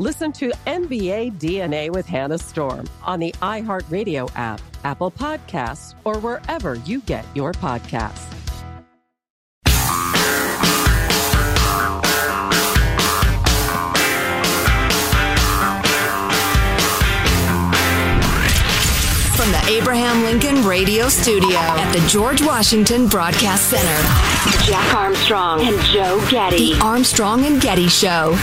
Listen to NBA DNA with Hannah Storm on the iHeartRadio app, Apple Podcasts, or wherever you get your podcasts. From the Abraham Lincoln Radio Studio at the George Washington Broadcast Center, Jack Armstrong and Joe Getty. The Armstrong and Getty Show.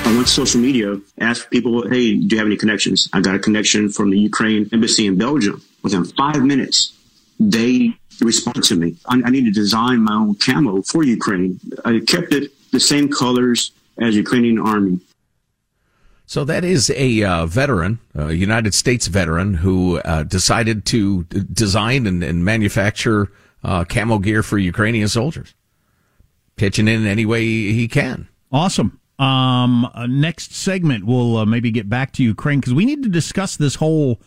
I went to social media, asked people, hey, do you have any connections? I got a connection from the Ukraine embassy in Belgium. Within 5 minutes, they responded to me. I needed to design my own camo for Ukraine. I kept it the same colors as Ukrainian Army. So that is a veteran, a United States veteran, who decided to design and manufacture camo gear for Ukrainian soldiers, pitching in any way he can. Awesome. Next segment, we'll maybe get back to Ukraine, because we need to discuss this whole,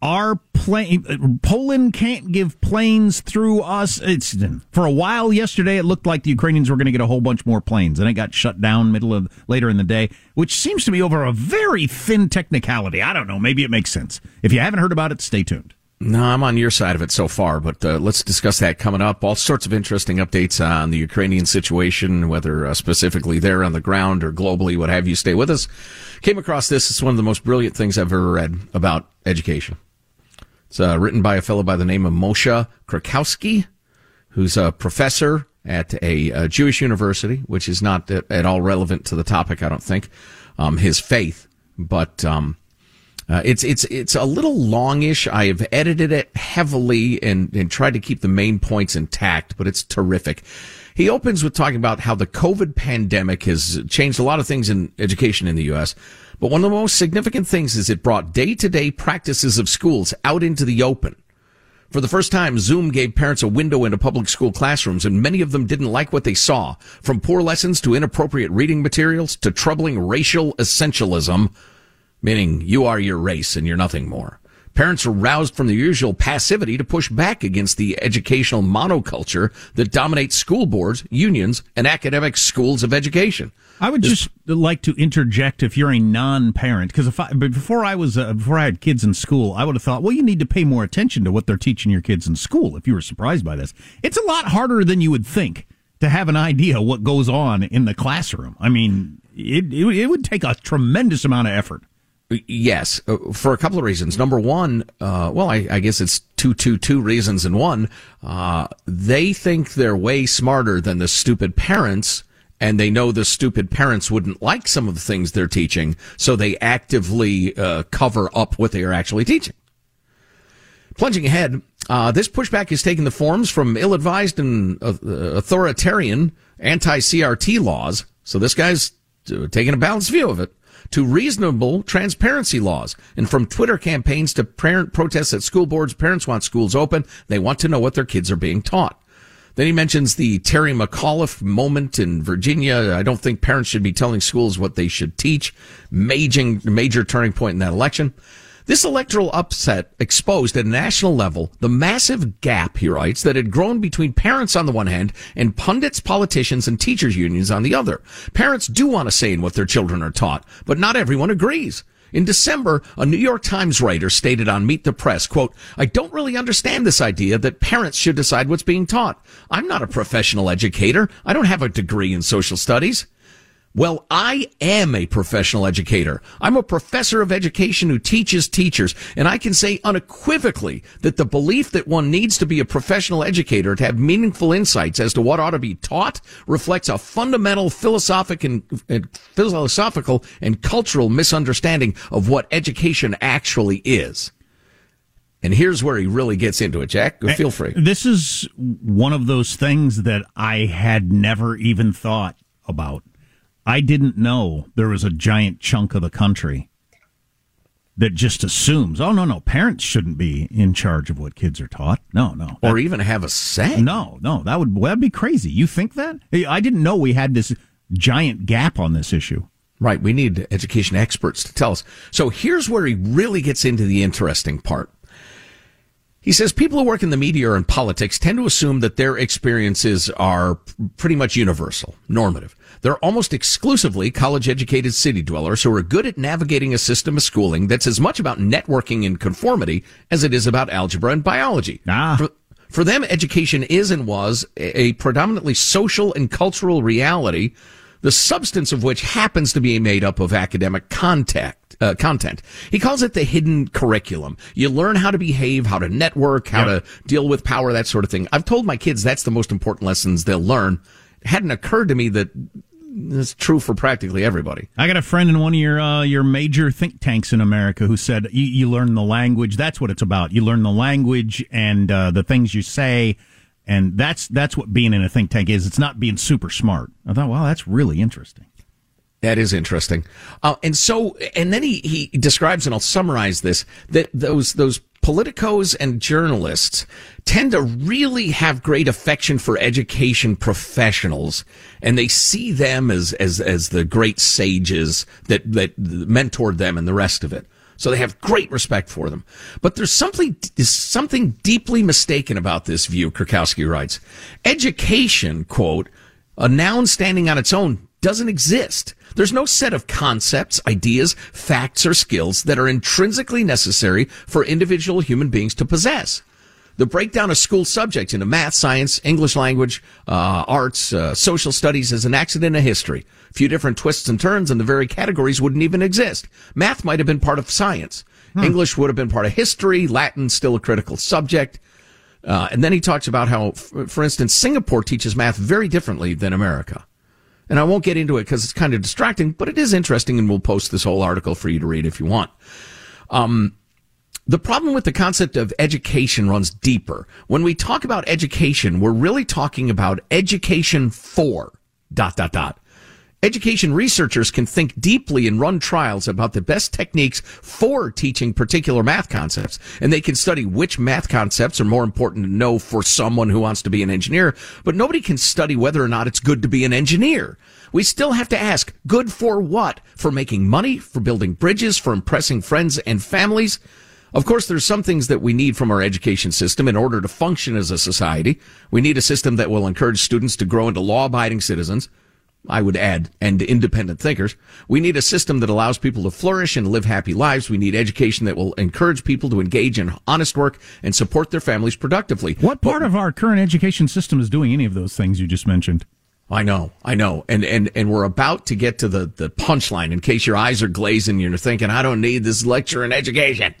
Poland can't give planes through us. It's for a while yesterday, it looked like the Ukrainians were going to get a whole bunch more planes, and it got shut down later in the day, which seems to be over a very thin technicality. I don't know. Maybe it makes sense. If you haven't heard about it, stay tuned. No, I'm on your side of it so far, but let's discuss that coming up. All sorts of interesting updates on the Ukrainian situation, whether specifically there on the ground or globally, what have you. Stay with us. Came across this. It's one of the most brilliant things I've ever read about education. It's written by a fellow by the name of Moshe Krakowski, who's a professor at a Jewish university, which is not at all relevant to the topic, I don't think, his faith, but... It's a little longish. I have edited it heavily and tried to keep the main points intact, but it's terrific. He opens with talking about how the COVID pandemic has changed a lot of things in education in the U.S., but one of the most significant things is it brought day-to-day practices of schools out into the open. For the first time, Zoom gave parents a window into public school classrooms, and many of them didn't like what they saw, from poor lessons to inappropriate reading materials to troubling racial essentialism, meaning you are your race and you're nothing more. Parents are roused from the usual passivity to push back against the educational monoculture that dominates school boards, unions, and academic schools of education. I would just like to interject, if you're a non-parent, because before I had kids in school, I would have thought, well, you need to pay more attention to what they're teaching your kids in school if you were surprised by this. It's a lot harder than you would think to have an idea what goes on in the classroom. I mean, it would take a tremendous amount of effort. Yes, for a couple of reasons. Number one, I guess it's two reasons in one. They think they're way smarter than the stupid parents, and they know the stupid parents wouldn't like some of the things they're teaching, so they actively cover up what they are actually teaching. Plunging ahead, this pushback is taking the forms from ill-advised and authoritarian anti-CRT laws, so this guy's taking a balanced view of it, to reasonable transparency laws, and from Twitter campaigns to parent protests at school boards. Parents want schools open. They want to know what their kids are being taught. Then he mentions the Terry McAuliffe moment in Virginia. I don't think parents should be telling schools what they should teach. Major turning point in that election. This electoral upset exposed at a national level the massive gap, he writes, that had grown between parents on the one hand and pundits, politicians, and teachers' unions on the other. Parents do want a say in what their children are taught, but not everyone agrees. In December, a New York Times writer stated on Meet the Press, quote, "I don't really understand this idea that parents should decide what's being taught. I'm not a professional educator. I don't have a degree in social studies." Well, I am a professional educator. I'm a professor of education who teaches teachers, and I can say unequivocally that the belief that one needs to be a professional educator to have meaningful insights as to what ought to be taught reflects a fundamental philosophical and cultural misunderstanding of what education actually is. And here's where he really gets into it, Jack. Feel free. This is one of those things that I had never even thought about. I didn't know there was a giant chunk of the country that just assumes, oh, no, parents shouldn't be in charge of what kids are taught. No. Or even have a say. No, that'd be crazy. You think that? I didn't know we had this giant gap on this issue. Right, we need education experts to tell us. So here's where he really gets into the interesting part. He says people who work in the media or in politics tend to assume that their experiences are pretty much universal, normative. They're almost exclusively college-educated city dwellers who are good at navigating a system of schooling that's as much about networking and conformity as it is about algebra and biology. For them, education is and was a predominantly social and cultural reality, the substance of which happens to be made up of academic content. He calls it the hidden curriculum. You learn how to behave, how to network, how to deal with power, that sort of thing. I've told my kids that's the most important lessons they'll learn. It hadn't occurred to me that it's true for practically everybody. I got a friend in one of your major think tanks in America who said, you learn the language. That's what it's about. You learn the language and the things you say. And that's what being in a think tank is. It's not being super smart. I thought, wow, that's really interesting. That is interesting. And then he describes, and I'll summarize this, that those politicos and journalists tend to really have great affection for education professionals, and they see them as the great sages that mentored them and the rest of it. So they have great respect for them. But there's something deeply mistaken about this view, Krakowski writes. Education, quote, a noun standing on its own doesn't exist. There's no set of concepts, ideas, facts, or skills that are intrinsically necessary for individual human beings to possess. The breakdown of school subjects into math, science, English language, arts, social studies is an accident of history. A few different twists and turns and the very categories wouldn't even exist. Math might have been part of science. English would have been part of history. Latin, still a critical subject. And then he talks about how, for instance, Singapore teaches math very differently than America. And I won't get into it because it's kind of distracting, but it is interesting, and we'll post this whole article for you to read if you want. The problem with the concept of education runs deeper. When we talk about education, we're really talking about education for ... Education researchers can think deeply and run trials about the best techniques for teaching particular math concepts, and they can study which math concepts are more important to know for someone who wants to be an engineer, but nobody can study whether or not it's good to be an engineer. We still have to ask, good for what? For making money, for building bridges, for impressing friends and families? Of course, there's some things that we need from our education system in order to function as a society. We need a system that will encourage students to grow into law-abiding citizens, I would add, and independent thinkers. We need a system that allows people to flourish and live happy lives. We need education that will encourage people to engage in honest work and support their families productively. What part of our current education system is doing any of those things you just mentioned? I know. And we're about to get to the punchline in case your eyes are glazing and you're thinking, I don't need this lecture in education.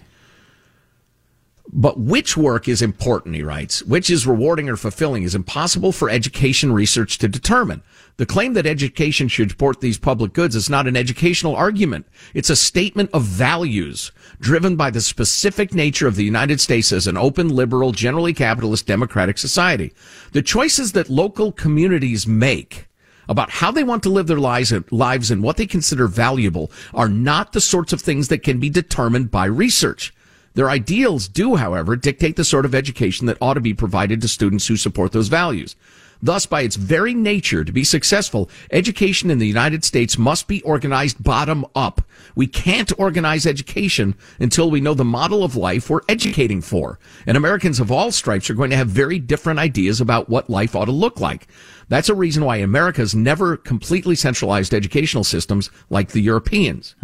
But which work is important, he writes, which is rewarding or fulfilling is impossible for education research to determine. The claim that education should support these public goods is not an educational argument. It's a statement of values driven by the specific nature of the United States as an open, liberal, generally capitalist, democratic society. The choices that local communities make about how they want to live their lives and what they consider valuable are not the sorts of things that can be determined by research. Their ideals do, however, dictate the sort of education that ought to be provided to students who support those values. Thus, by its very nature, to be successful, education in the United States must be organized bottom up. We can't organize education until we know the model of life we're educating for. And Americans of all stripes are going to have very different ideas about what life ought to look like. That's a reason why America's never completely centralized educational systems like the Europeans.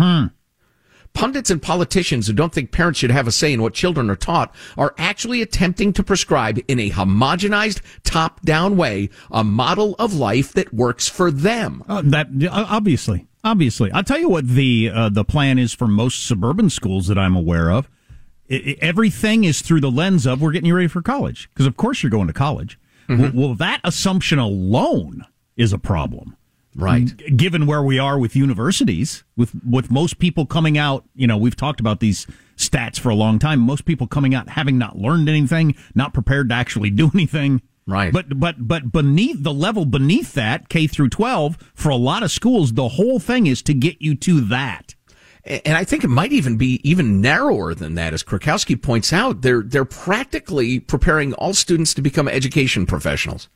Pundits and politicians who don't think parents should have a say in what children are taught are actually attempting to prescribe in a homogenized, top-down way a model of life that works for them. Obviously. I'll tell you what the plan is for most suburban schools that I'm aware of. Everything is through the lens of we're getting you ready for college, because of course you're going to college. Well, that assumption alone is a problem. Right. Given where we are with universities, with most people coming out, you know, we've talked about these stats for a long time. Most people coming out having not learned anything, not prepared to actually do anything. Right. But beneath the level beneath that, K through 12, for a lot of schools, the whole thing is to get you to that. And I think it might even be even narrower than that. As Krakowski points out, they're practically preparing all students to become education professionals.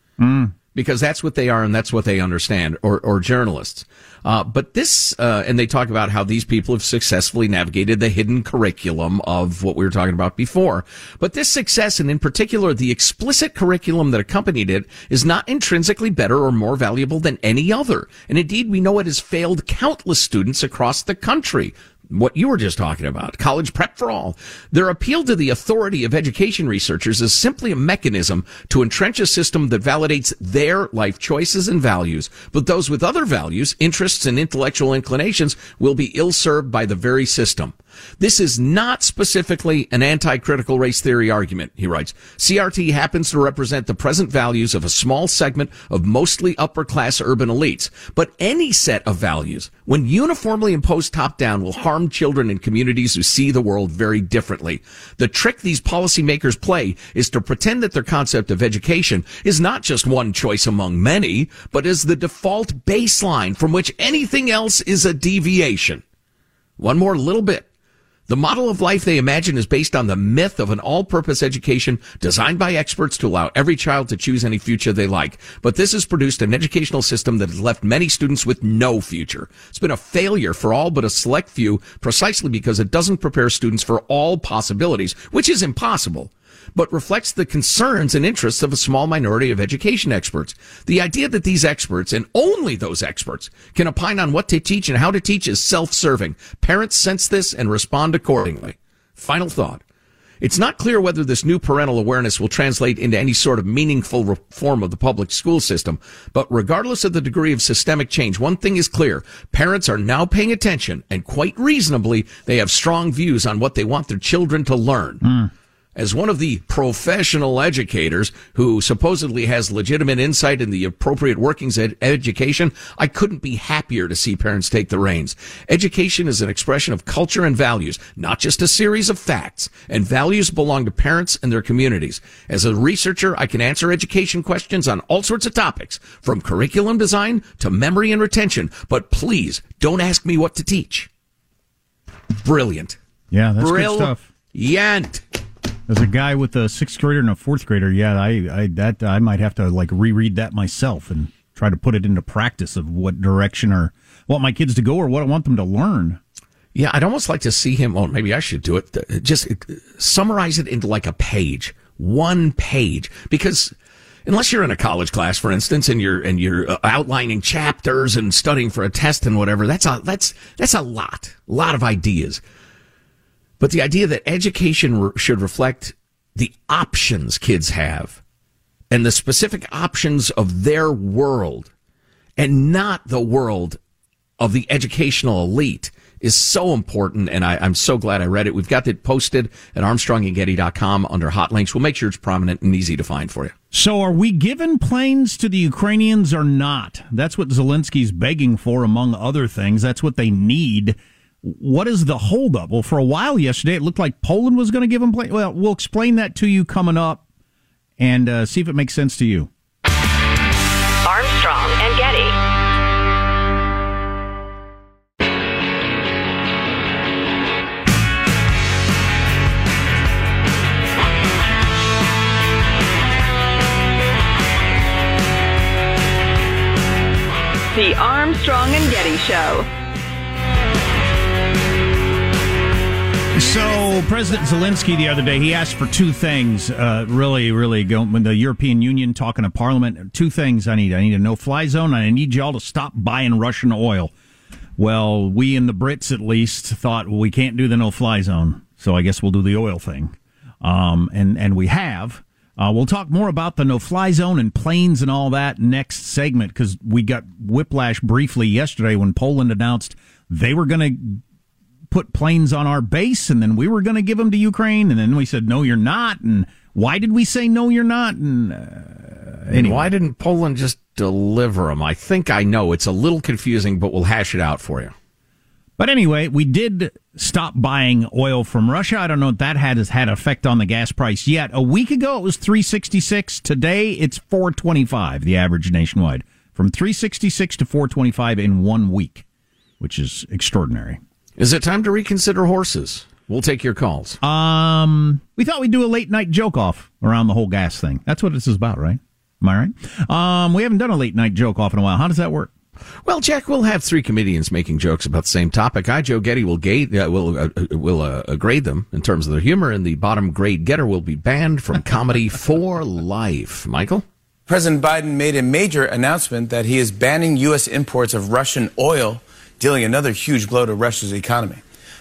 Because that's what they are and that's what they understand, or journalists. But they talk about how these people have successfully navigated the hidden curriculum of what we were talking about before. But this success, and in particular the explicit curriculum that accompanied it, is not intrinsically better or more valuable than any other. And indeed, we know it has failed countless students across the country. What you were just talking about, college prep for all. Their appeal to the authority of education researchers is simply a mechanism to entrench a system that validates their life choices and values, but those with other values, interests, and intellectual inclinations will be ill-served by the very system. This is not specifically an anti-critical race theory argument, he writes. CRT happens to represent the present values of a small segment of mostly upper-class urban elites, but any set of values, when uniformly imposed top-down, will harm children in communities who see the world very differently. The trick these policymakers play is to pretend that their concept of education is not just one choice among many, but is the default baseline from which anything else is a deviation. One more little bit. The model of life they imagine is based on the myth of an all-purpose education designed by experts to allow every child to choose any future they like. But this has produced an educational system that has left many students with no future. It's been a failure for all but a select few, precisely because it doesn't prepare students for all possibilities, which is impossible, but reflects the concerns and interests of a small minority of education experts. The idea that these experts, and only those experts, can opine on what to teach and how to teach is self-serving. Parents sense this and respond accordingly. Final thought. It's not clear whether this new parental awareness will translate into any sort of meaningful reform of the public school system, but regardless of the degree of systemic change, one thing is clear. Parents are now paying attention, and quite reasonably, they have strong views on what they want their children to learn. As one of the professional educators who supposedly has legitimate insight in the appropriate workings of education, I couldn't be happier to see parents take the reins. Education is an expression of culture and values, not just a series of facts, and values belong to parents and their communities. As a researcher, I can answer education questions on all sorts of topics, from curriculum design to memory and retention, but please don't ask me what to teach. Brilliant. Yeah, that's good stuff. Brilliant. As a guy with a sixth grader and a fourth grader, I might have to reread that myself and try to put it into practice of what direction or want my kids to go or what I want them to learn. Yeah, I'd almost like to see him. Well, maybe I should do it. Just summarize it into a page, one page, because unless you're in a college class, for instance, and you're outlining chapters and studying for a test and whatever, that's a lot of ideas. But the idea that education should reflect the options kids have and the specific options of their world and not the world of the educational elite is so important, and I'm so glad I read it. We've got it posted at armstrongandgetty.com under hot links. We'll make sure it's prominent and easy to find for you. So are we giving planes to the Ukrainians or not? That's what Zelensky's begging for, among other things. That's what they need. What is the holdup? Well, for a while yesterday, it looked like Poland was going to give them play. Well, we'll explain that to you coming up and see if it makes sense to you. Armstrong and Getty. The Armstrong and Getty Show. So President Zelensky the other day, he asked for two things, when the European Union talking to Parliament, two things I need. I need a no-fly zone, and I need y'all to stop buying Russian oil. Well, we and the Brits, at least, thought, well, we can't do the no-fly zone, so I guess we'll do the oil thing. And we have. We'll talk more about the no-fly zone and planes and all that next segment, because we got whiplash briefly yesterday when Poland announced they were going to put planes on our base, and then we were going to give them to Ukraine, and then we said, no, you're not. And why did we say, no, you're not? And anyway. Why didn't Poland just deliver them? I think I know. It's a little confusing, but we'll hash it out for you. But anyway, we did stop buying oil from Russia. I don't know if that has had an effect on the gas price yet. A week ago, it was $3.66. Today, it's $4.25, the average nationwide. From $3.66 to $4.25 in 1 week, which is extraordinary. Is it time to reconsider horses? We'll take your calls. We thought we'd do a late-night joke-off around the whole gas thing. That's what this is about, right? Am I right? We haven't done a late-night joke-off in a while. How does that work? Well, Jack, we'll have three comedians making jokes about the same topic. I, Joe Getty, will grade them in terms of their humor, and the bottom grade getter will be banned from comedy for life. Michael? President Biden made a major announcement that he is banning U.S. imports of Russian oil, dealing another huge blow to Russia's economy.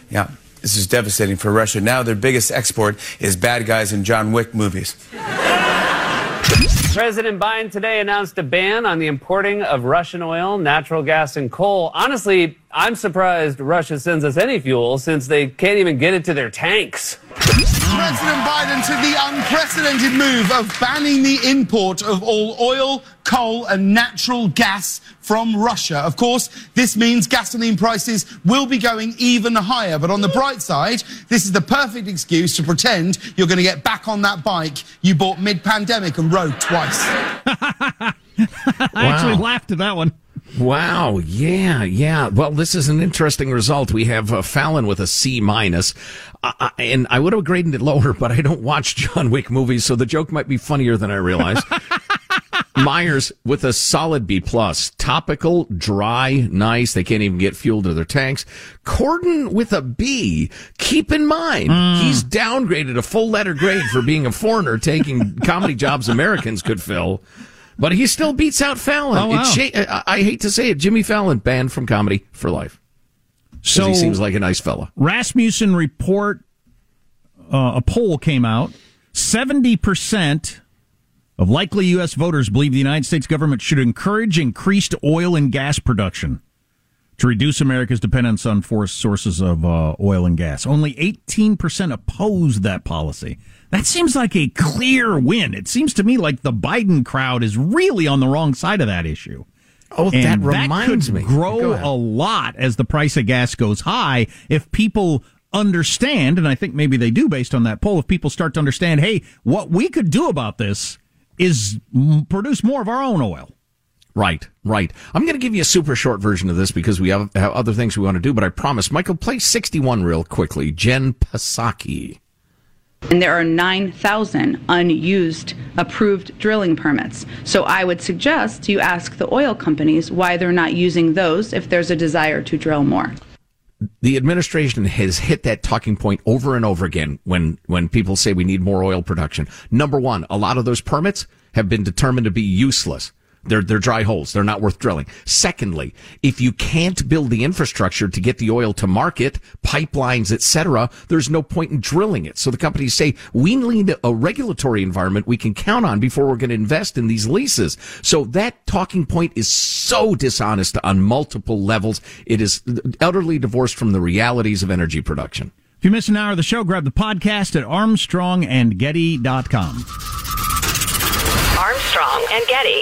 Yeah, this is devastating for Russia. Now their biggest export is bad guys in John Wick movies. President Biden today announced a ban on the importing of Russian oil, natural gas, and coal. Honestly, I'm surprised Russia sends us any fuel since they can't even get it to their tanks. President Biden to the unprecedented move of banning the import of all oil, coal, and natural gas from Russia. Of course, this means gasoline prices will be going even higher. But on the bright side, this is the perfect excuse to pretend you're going to get back on that bike you bought mid-pandemic and rode twice. I actually laughed at that one. Wow, yeah. Well, this is an interesting result. We have Fallon with a C-, and I would have graded it lower, but I don't watch John Wick movies, so the joke might be funnier than I realized. Myers with a solid B+. Topical, dry, nice. They can't even get fuel to their tanks. Corden with a B. Keep in mind, he's downgraded a full letter grade for being a foreigner taking comedy jobs Americans could fill. But he still beats out Fallon. Oh, wow. I hate to say it, Jimmy Fallon banned from comedy for life. So he seems like a nice fella. Rasmussen Report, a poll came out. 70% of likely U.S. voters believe the United States government should encourage increased oil and gas production to reduce America's dependence on foreign sources of oil and gas. Only 18% opposed that policy. That seems like a clear win. It seems to me like the Biden crowd is really on the wrong side of that issue. Oh, and that reminds me. That could grow a lot as the price of gas goes high if people understand, and I think maybe they do based on that poll, if people start to understand, hey, what we could do about this is produce more of our own oil. Right. I'm going to give you a super short version of this because we have other things we want to do, but I promise, Michael, play 61 real quickly. Jen Psaki. And there are 9,000 unused approved drilling permits. So I would suggest you ask the oil companies why they're not using those if there's a desire to drill more. The administration has hit that talking point over and over again when people say we need more oil production. Number one, a lot of those permits have been determined to be useless. They're dry holes. They're not worth drilling. Secondly, if you can't build the infrastructure to get the oil to market, pipelines, etc., there's no point in drilling it. So the companies say, we need a regulatory environment we can count on before we're going to invest in these leases. So that talking point is so dishonest on multiple levels. It is utterly divorced from the realities of energy production. If you missed an hour of the show, grab the podcast at armstrongandgetty.com. Armstrong and Getty.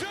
James.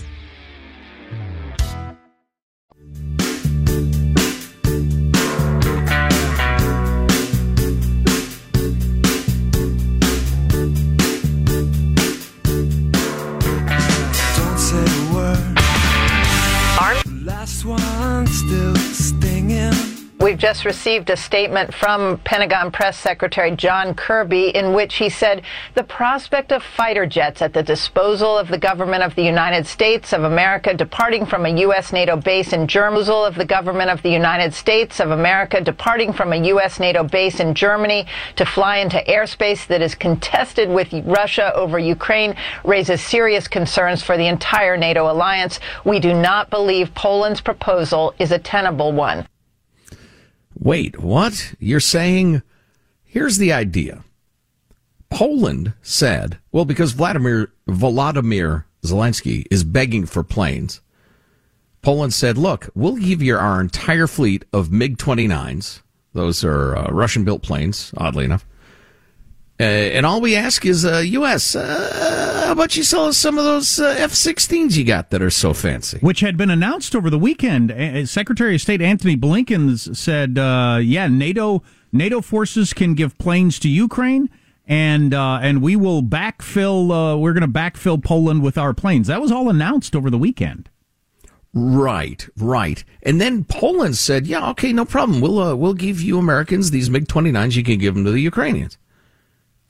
We've just received a statement from Pentagon Press Secretary John Kirby in which he said the prospect of fighter jets at the disposal of the government of the United States of America departing from a U.S. NATO base in Germany to fly into airspace that is contested with Russia over Ukraine raises serious concerns for the entire NATO alliance. We do not believe Poland's proposal is a tenable one. Wait, what? You're saying, here's the idea. Poland said, well, because Volodymyr Zelensky is begging for planes, Poland said, look, we'll give you our entire fleet of MiG-29s. Those are Russian-built planes, oddly enough. And all we ask is, U.S., how about you sell us some of those F-16s you got that are so fancy? Which had been announced over the weekend. Secretary of State Anthony Blinken said, NATO forces can give planes to Ukraine, and we will backfill, we're going to backfill Poland with our planes. That was all announced over the weekend. Right. And then Poland said, yeah, okay, no problem. We'll give you Americans these MiG-29s. You can give them to the Ukrainians.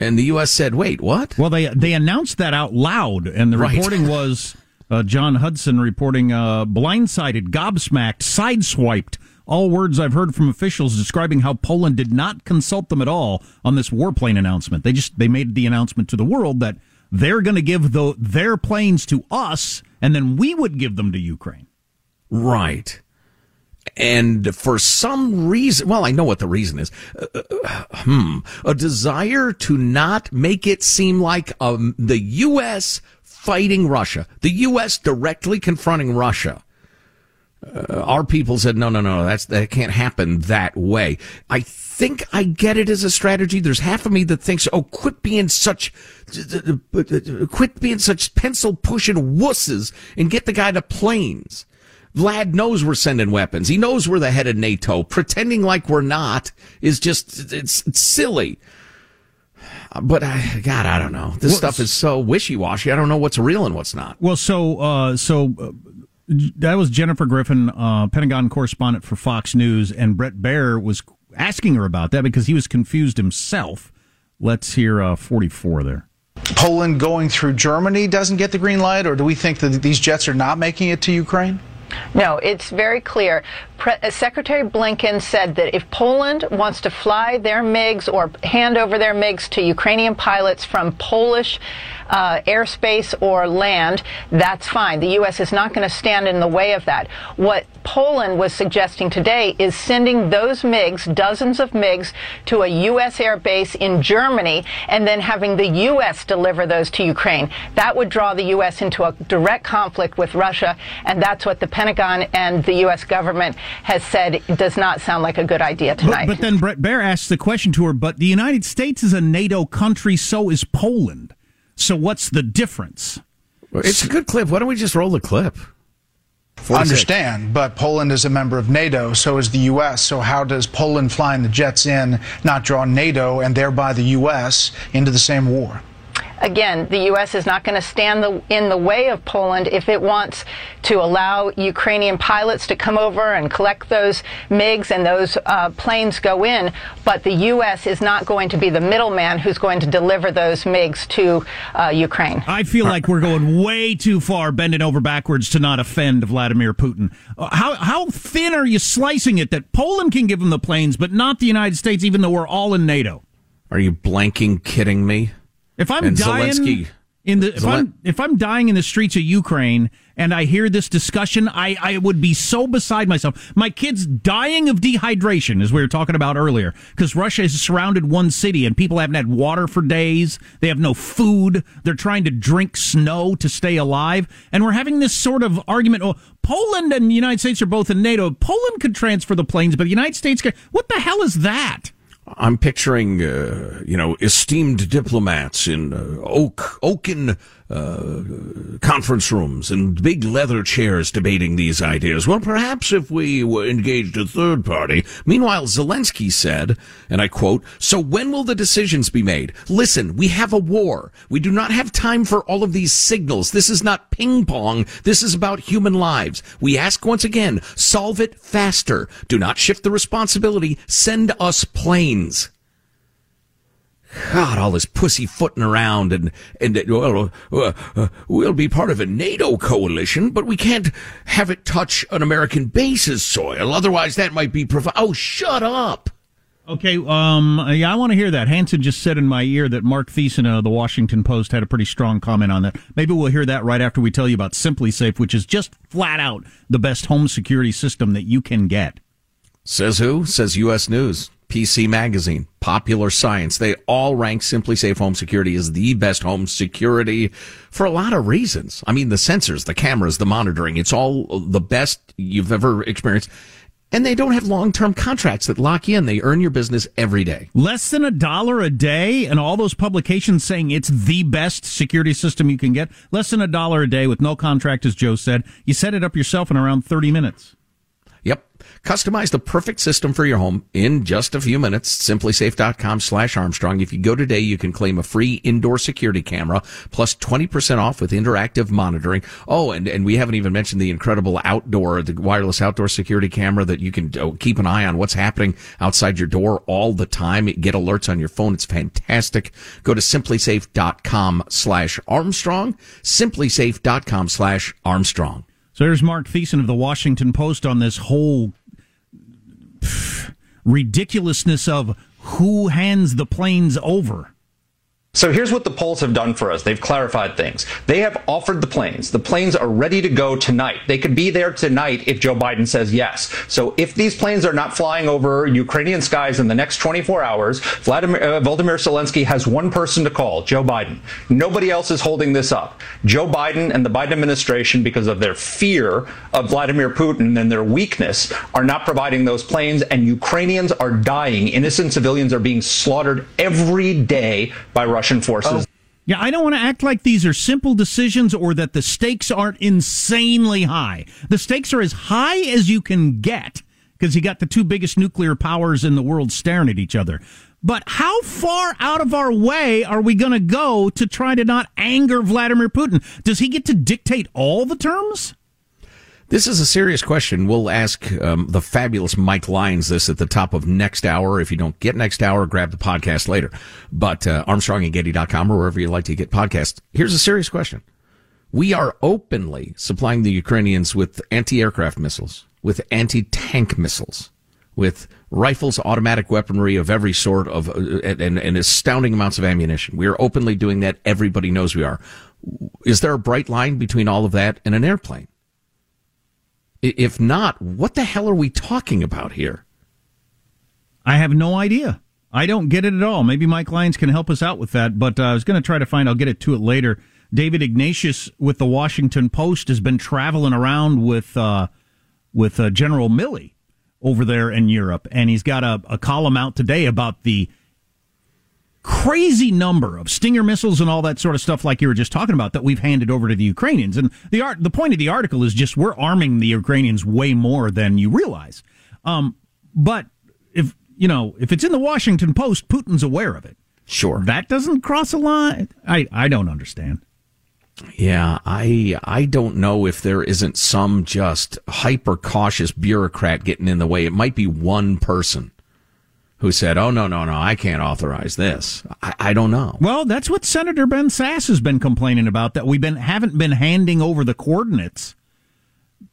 And the U.S. said, wait, what? Well, they announced that out loud, and the reporting was John Hudson reporting blindsided, gobsmacked, sideswiped, all words I've heard from officials describing how Poland did not consult them at all on this warplane announcement. They made the announcement to the world that they're going to give their planes to us, and then we would give them to Ukraine. Right. And for some reason, well, I know what the reason is, a desire to not make it seem like the U.S. fighting Russia, the U.S. directly confronting Russia. Our people said, no, that can't happen that way. I think I get it as a strategy. There's half of me that thinks, oh, quit being such pencil-pushing wusses and get the guy to planes. Vlad knows we're sending weapons. He knows we're the head of NATO. Pretending like we're not is just, it's silly. But, I don't know. This stuff is so wishy-washy. I don't know what's real and what's not. Well, so that was Jennifer Griffin, Pentagon correspondent for Fox News, and Brett Baier was asking her about that because he was confused himself. Let's hear 44 there. Poland going through Germany doesn't get the green light, or do we think that these jets are not making it to Ukraine? No, it's very clear. Secretary Blinken said that if Poland wants to fly their MiGs or hand over their MiGs to Ukrainian pilots from Polish airspace or land, that's fine. The U.S. is not going to stand in the way of that. What Poland was suggesting today is sending those MiGs, dozens of MiGs, to a U.S. airbase in Germany and then having the U.S. deliver those to Ukraine. That would draw the U.S. into a direct conflict with Russia, and that's what the Pentagon and the U.S. government has said it does not sound like a good idea tonight. But then Brett Baier asks the question to her, but the United States is a NATO country, so is Poland. So what's the difference? It's a good clip. Why don't we just roll the clip? I understand, but Poland is a member of NATO, so is the U.S., so how does Poland flying the jets in not draw NATO and thereby the U.S. into the same war? Again, the U.S. is not going to stand in the way of Poland if it wants to allow Ukrainian pilots to come over and collect those MiGs and those planes go in. But the U.S. is not going to be the middleman who's going to deliver those MiGs to Ukraine. I feel like we're going way too far, bending over backwards to not offend Vladimir Putin. How thin are you slicing it that Poland can give him the planes, but not the United States, even though we're all in NATO? Are you blanking kidding me? If I'm dying if I'm dying in the streets of Ukraine and I hear this discussion, I would be so beside myself. My kid's dying of dehydration, as we were talking about earlier, because Russia has surrounded one city and people haven't had water for days. They have no food. They're trying to drink snow to stay alive. And we're having this sort of argument. Oh, Poland and the United States are both in NATO. Poland could transfer the planes, but the United States could. What the hell is that? I'm picturing, esteemed diplomats in oaken conference rooms and big leather chairs debating these ideas. Well, perhaps if we were engaged a third party. Meanwhile, Zelensky said, and I quote, "So when will the decisions be made? Listen, we have a war. We do not have time for all of these signals. This is not ping pong. This is about human lives. We ask once again, solve it faster. Do not shift the responsibility. Send us planes." God, all this pussyfooting around and we'll be part of a NATO coalition, but we can't have it touch an American base's soil. Otherwise, that might be oh, shut up. Okay, I want to hear that. Hansen just said in my ear that Mark Thiessen of the Washington Post had a pretty strong comment on that. Maybe we'll hear that right after we tell you about Simply Safe, which is just flat out the best home security system that you can get. Says who? Says U.S. News. PC Magazine, Popular Science, they all rank Simply Safe Home Security as the best home security for a lot of reasons. I mean, the sensors, the cameras, the monitoring, it's all the best you've ever experienced. And they don't have long-term contracts that lock you in. They earn your business every day. Less than $1 a day, and all those publications saying it's the best security system you can get. Less than $1 a day with no contract, as Joe said. You set it up yourself in around 30 minutes. Yep. Customize the perfect system for your home in just a few minutes. SimplySafe.com/Armstrong. If you go today, you can claim a free indoor security camera plus 20% off with interactive monitoring. Oh, and we haven't even mentioned the incredible the wireless outdoor security camera that you can keep an eye on what's happening outside your door all the time. Get alerts on your phone. It's fantastic. Go to SimplySafe.com/Armstrong. SimplySafe.com/Armstrong. So there's Mark Thiessen of the Washington Post on this whole ridiculousness of who hands the planes over. So here's what the polls have done for us. They've clarified things. They have offered the planes. The planes are ready to go tonight. They could be there tonight if Joe Biden says yes. So if these planes are not flying over Ukrainian skies in the next 24 hours, Volodymyr Zelensky has one person to call, Joe Biden. Nobody else is holding this up. Joe Biden and the Biden administration, because of their fear of Vladimir Putin and their weakness, are not providing those planes, and Ukrainians are dying. Innocent civilians are being slaughtered every day by Russian forces. Yeah, I don't want to act like these are simple decisions or that the stakes aren't insanely high. The stakes are as high as you can get because you got the two biggest nuclear powers in the world staring at each other. But how far out of our way are we going to go to try to not anger Vladimir Putin? Does he get to dictate all the terms? This is a serious question. We'll ask the fabulous Mike Lyons this at the top of next hour. If you don't get next hour, grab the podcast later. But ArmstrongandGetty.com or wherever you like to get podcasts. Here's a serious question. We are openly supplying the Ukrainians with anti-aircraft missiles, with anti-tank missiles, with rifles, automatic weaponry of every sort, of, and astounding amounts of ammunition. We are openly doing that. Everybody knows we are. Is there a bright line between all of that and an airplane? If not, what the hell are we talking about here? I have no idea. I don't get it at all. Maybe Mike Lyons can help us out with that, but I was going to try to find, I'll get it to it later. David Ignatius with the Washington Post has been traveling around with General Milley over there in Europe, and he's got a column out today about the crazy number of Stinger missiles and all that sort of stuff like you were just talking about that we've handed over to the Ukrainians. And the point of the article is just we're arming the Ukrainians way more than you realize. But if it's in the Washington Post, Putin's aware of it. Sure. That doesn't cross a line. I don't understand. Yeah, I don't know if there isn't some just hyper cautious bureaucrat getting in the way. It might be one person who said, oh, no, I can't authorize this. I don't know. Well, that's what Senator Ben Sasse has been complaining about, that we haven't been handing over the coordinates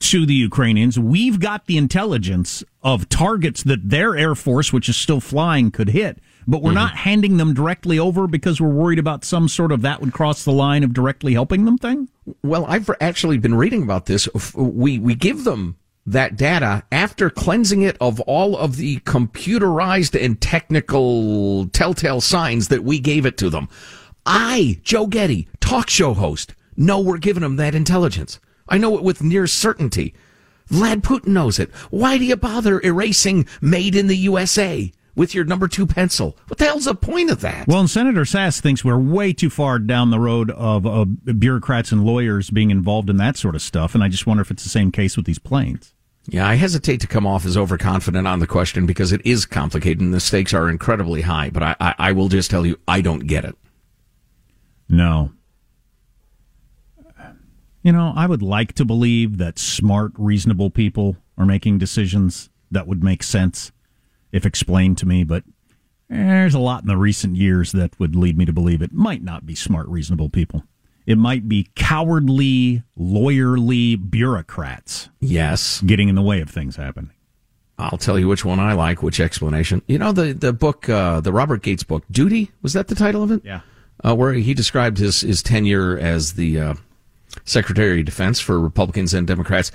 to the Ukrainians. We've got the intelligence of targets that their Air Force, which is still flying, could hit, but we're not handing them directly over because we're worried about some sort of that would cross the line of directly helping them thing? Well, I've actually been reading about this. We give them that data after cleansing it of all of the computerized and technical telltale signs that we gave it to them. I, Joe Getty, talk show host, know we're giving them that intelligence. I know it with near certainty. Vlad Putin knows it. Why do you bother erasing Made in the USA with your No. 2 pencil? What the hell's the point of that? Well, and Senator Sasse thinks we're way too far down the road of bureaucrats and lawyers being involved in that sort of stuff, and I just wonder if it's the same case with these planes. Yeah, I hesitate to come off as overconfident on the question because it is complicated and the stakes are incredibly high, but I will just tell you, I don't get it. No. I would like to believe that smart, reasonable people are making decisions that would make sense if explained to me, but there's a lot in the recent years that would lead me to believe it might not be smart, reasonable people. It might be cowardly, lawyerly bureaucrats. Yes. Getting in the way of things happening. I'll tell you which one I like, which explanation. The book, the Robert Gates book, Duty, was that the title of it? Yeah. Where he described his tenure as the Secretary of Defense for Republicans and Democrats.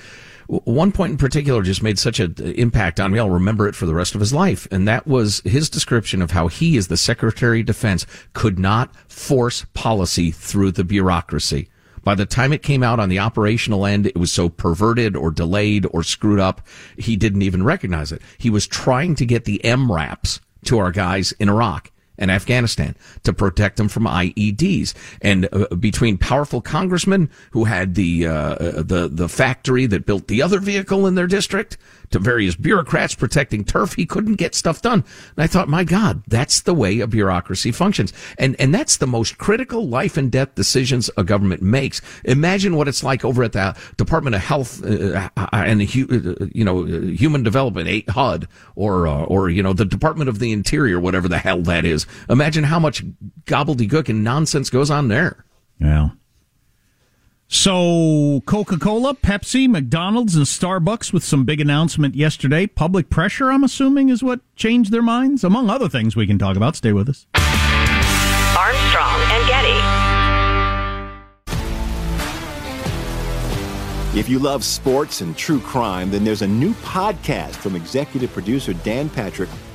One point in particular just made such an impact on me, I'll remember it for the rest of his life, and that was his description of how he, as the Secretary of Defense, could not force policy through the bureaucracy. By the time it came out on the operational end, it was so perverted or delayed or screwed up, he didn't even recognize it. He was trying to get the MRAPs to our guys in Iraq and Afghanistan to protect them from IEDs. And between powerful congressmen who had the factory that built the other vehicle in their district to various bureaucrats protecting turf, he couldn't get stuff done. And I thought, my God, that's the way a bureaucracy functions. And that's the most critical life and death decisions a government makes. Imagine what it's like over at the Department of Health and Human Development, HUD, or the Department of the Interior, whatever the hell that is. Imagine how much gobbledygook and nonsense goes on there. Yeah. So Coca-Cola, Pepsi, McDonald's, and Starbucks with some big announcement yesterday. Public pressure, I'm assuming, is what changed their minds. Among other things we can talk about. Stay with us. Armstrong and Getty. If you love sports and true crime, then there's a new podcast from executive producer Dan Patrick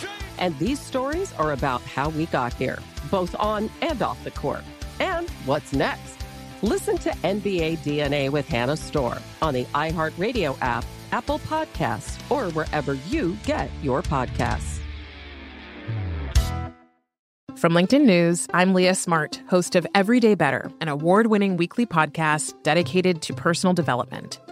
James. And these stories are about how we got here, both on and off the court. And what's next? Listen to NBA DNA with Hannah Storm on the iHeartRadio app, Apple Podcasts, or wherever you get your podcasts. From LinkedIn News, I'm Leah Smart, host of Everyday Better, an award-winning weekly podcast dedicated to personal development.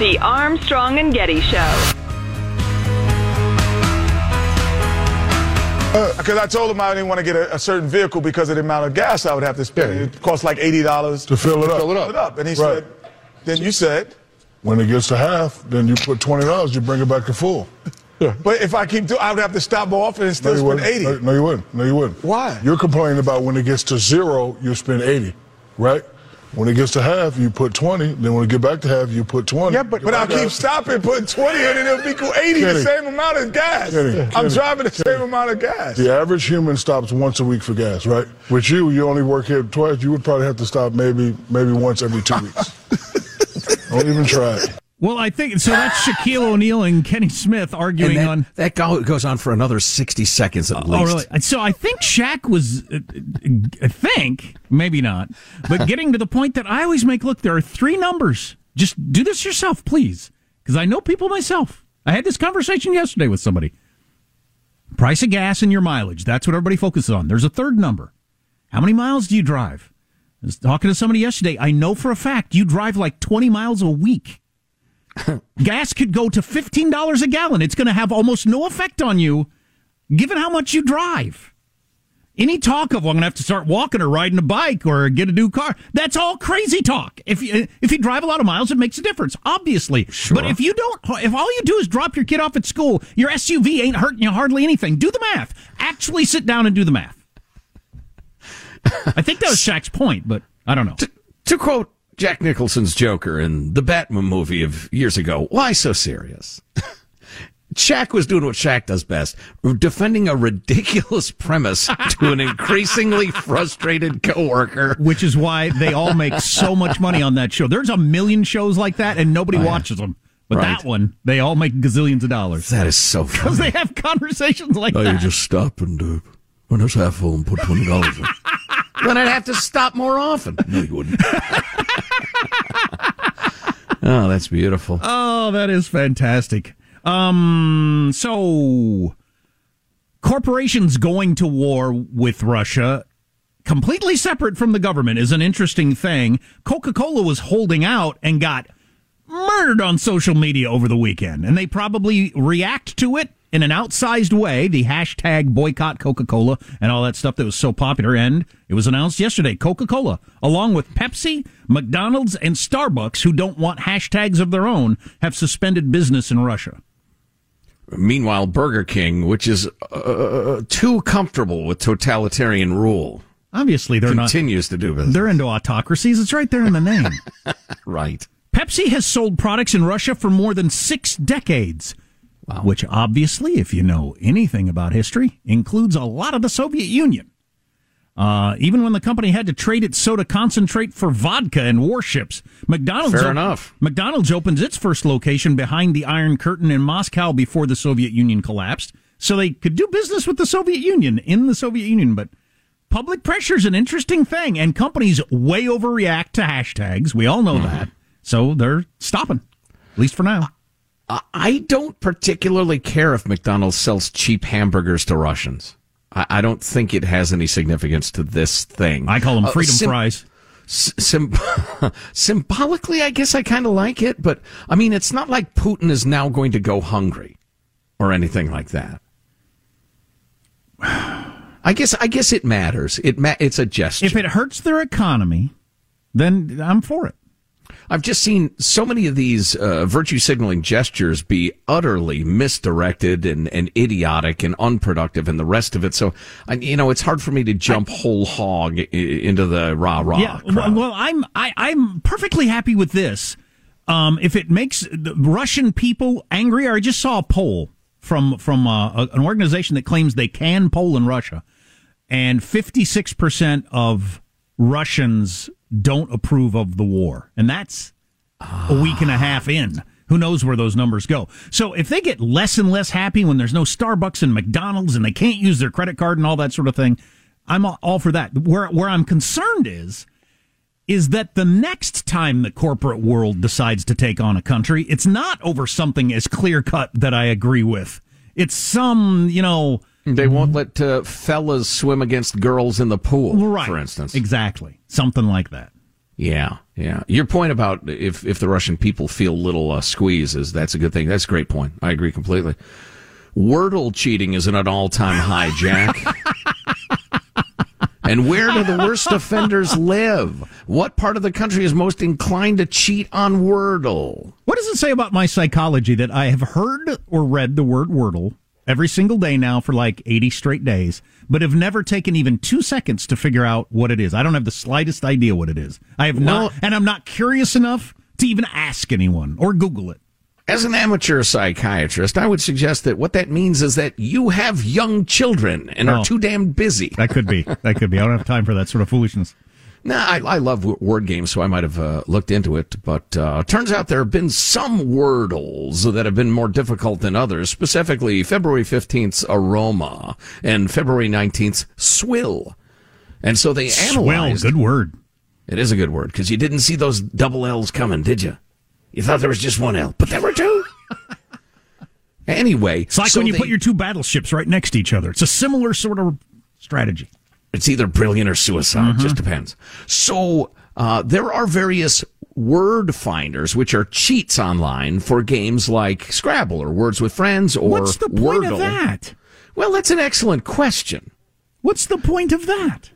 The Armstrong and Getty Show. Because I told him I didn't want to get a certain vehicle because of the amount of gas I would have to spend. It cost like $80 to fill it up. And he said, then you said, when it gets to half, then you put $20, you bring it back to full. Yeah. But if I keep doing, I would have to stop my office and still spend $80. No, you wouldn't. Why? You're complaining about when it gets to zero, you spend $80, right? When it gets to half, you put 20. Then when it get back to half, you put 20. Yeah, but I keep stopping, putting 20 in, and it'll equal 80, the same amount of gas. I'm driving the same amount of gas. The average human stops once a week for gas, right? With you, you only work here twice. You would probably have to stop maybe once every 2 weeks. Don't even try it. Well, I think so. That's Shaquille O'Neal and Kenny Smith arguing on that. Goes on for another 60 seconds at least. Oh, really? So I think Shaq was, I think maybe not, but getting to the point that I always make. Look, there are three numbers. Just do this yourself, please, because I know people myself. I had this conversation yesterday with somebody. Price of gas and your mileage. That's what everybody focuses on. There's a third number. How many miles do you drive? I was talking to somebody yesterday. I know for a fact you drive like 20 miles a week. Gas could go to $15 a gallon. It's going to have almost no effect on you, given how much you drive. Any talk of, well, I'm going to have to start walking or riding a bike or get a new car, that's all crazy talk. If you drive a lot of miles, it makes a difference, obviously. Sure. But if all you do is drop your kid off at school, your SUV ain't hurting you hardly anything. Do the math. Actually sit down and do the math. I think that was Shaq's point, but I don't know. To quote Jack Nicholson's Joker in the Batman movie of years ago, why so serious? Shaq was doing what Shaq does best, defending a ridiculous premise to an increasingly frustrated coworker. Which is why they all make so much money on that show. There's a million shows like that, and nobody watches them. But that one, they all make gazillions of dollars. That is so funny. Because they have conversations like that. You just stop and when it's half full and put $20 in. Then I'd have to stop more often. No, you wouldn't. Oh, that's beautiful. Oh, that is fantastic. So, corporations going to war with Russia, completely separate from the government, is an interesting thing. Coca-Cola was holding out and got murdered on social media over the weekend, and they probably react to it in an outsized way the hashtag boycott Coca-Cola and all that stuff that was so popular. And it was announced yesterday, Coca-Cola, along with Pepsi, McDonald's, and Starbucks, who don't want hashtags of their own, have suspended business in Russia. Meanwhile, Burger King, which is too comfortable with totalitarian rule, obviously they're continues to do business. They're into autocracies. It's right there in the name. Right. Pepsi has sold products in Russia for more than 6 decades. Wow. Which obviously, if you know anything about history, includes a lot of the Soviet Union. Even when the company had to trade its soda concentrate for vodka in warships. McDonald's opens its first location behind the Iron Curtain in Moscow before the Soviet Union collapsed. So they could do business with the Soviet Union in the Soviet Union. But public pressure is an interesting thing, and companies way overreact to hashtags. We all know that. So they're stopping, at least for now. I don't particularly care if McDonald's sells cheap hamburgers to Russians. I don't think it has any significance to this thing. I call them freedom fries. Symbolically, I guess I kind of like it, but I mean, it's not like Putin is now going to go hungry or anything like that. I guess it matters. It's a gesture. If it hurts their economy, then I'm for it. I've just seen so many of these virtue signaling gestures be utterly misdirected and idiotic and unproductive and the rest of it. So, it's hard for me to jump whole hog into the rah-rah. Yeah, crowd. Well, I'm perfectly happy with this. If it makes the Russian people angry, I just saw a poll from an organization that claims they can poll in Russia, and 56% of Russians don't approve of the war. And that's a week and a half in. Who knows where those numbers go? So if they get less and less happy when there's no Starbucks and McDonald's and they can't use their credit card and all that sort of thing, I'm all for that. Where I'm concerned is that the next time the corporate world decides to take on a country, it's not over something as clear-cut that I agree with. It's some, They won't let fellas swim against girls in the pool, right, for instance. Exactly. Something like that. Yeah. Your point about if the Russian people feel little squeezes, that's a good thing. That's a great point. I agree completely. Wordle cheating is at an all-time high, Jack. And where do the worst offenders live? What part of the country is most inclined to cheat on Wordle? What does it say about my psychology that I have heard or read the word Wordle every single day now for like 80 straight days, but have never taken even 2 seconds to figure out what it is? I don't have the slightest idea what it is. I have not, and I'm not curious enough to even ask anyone or Google it. As an amateur psychiatrist, I would suggest that what that means is that you have young children and are too damn busy. That could be. I don't have time for that sort of foolishness. No, I love word games, so I might have looked into it. But turns out there have been some Wordles that have been more difficult than others, specifically February 15th's Aroma and February 19th's Swill. And so they analyzed... Swill, good word. It is a good word, because you didn't see those double L's coming, did you? You thought there was just one L, but there were two. Anyway... It's like when you put your two battleships right next to each other. It's a similar sort of strategy. It's either brilliant or suicide. It just depends. So there are various word finders, which are cheats online for games like Scrabble or Words with Friends or Wordle. What's the point of that? Well, that's an excellent question. What's the point of that?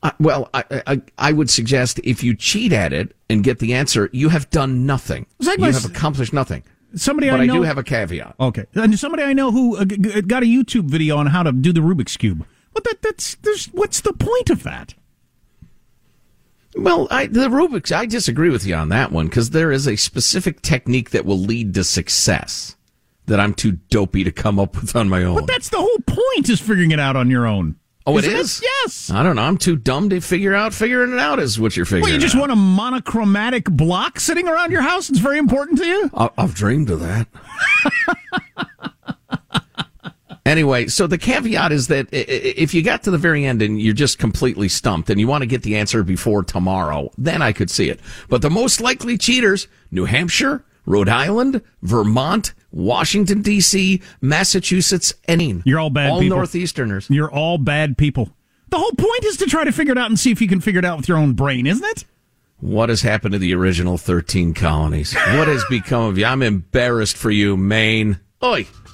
I would suggest if you cheat at it and get the answer, you have done nothing. You have accomplished nothing. But I do have a caveat. Okay. And somebody I know who got a YouTube video on how to do the Rubik's Cube. What's the point of that? Well, the Rubik's, I disagree with you on that one, because there is a specific technique that will lead to success that I'm too dopey to come up with on my own. But that's the whole point, is figuring it out on your own. Oh, it is? Yes. I don't know. I'm too dumb to figure out. Figuring it out is what you're figuring out. Well, you just want a monochromatic block sitting around your house? It's very important to you? I've dreamed of that. Anyway, so the caveat is that if you got to the very end and you're just completely stumped and you want to get the answer before tomorrow, then I could see it. But the most likely cheaters, New Hampshire, Rhode Island, Vermont, Washington, D.C., Massachusetts, and Maine. You're all bad people. All Northeasterners. You're all bad people. The whole point is to try to figure it out and see if you can figure it out with your own brain, isn't it? What has happened to the original 13 colonies? What has become of you? I'm embarrassed for you, Maine. Oi!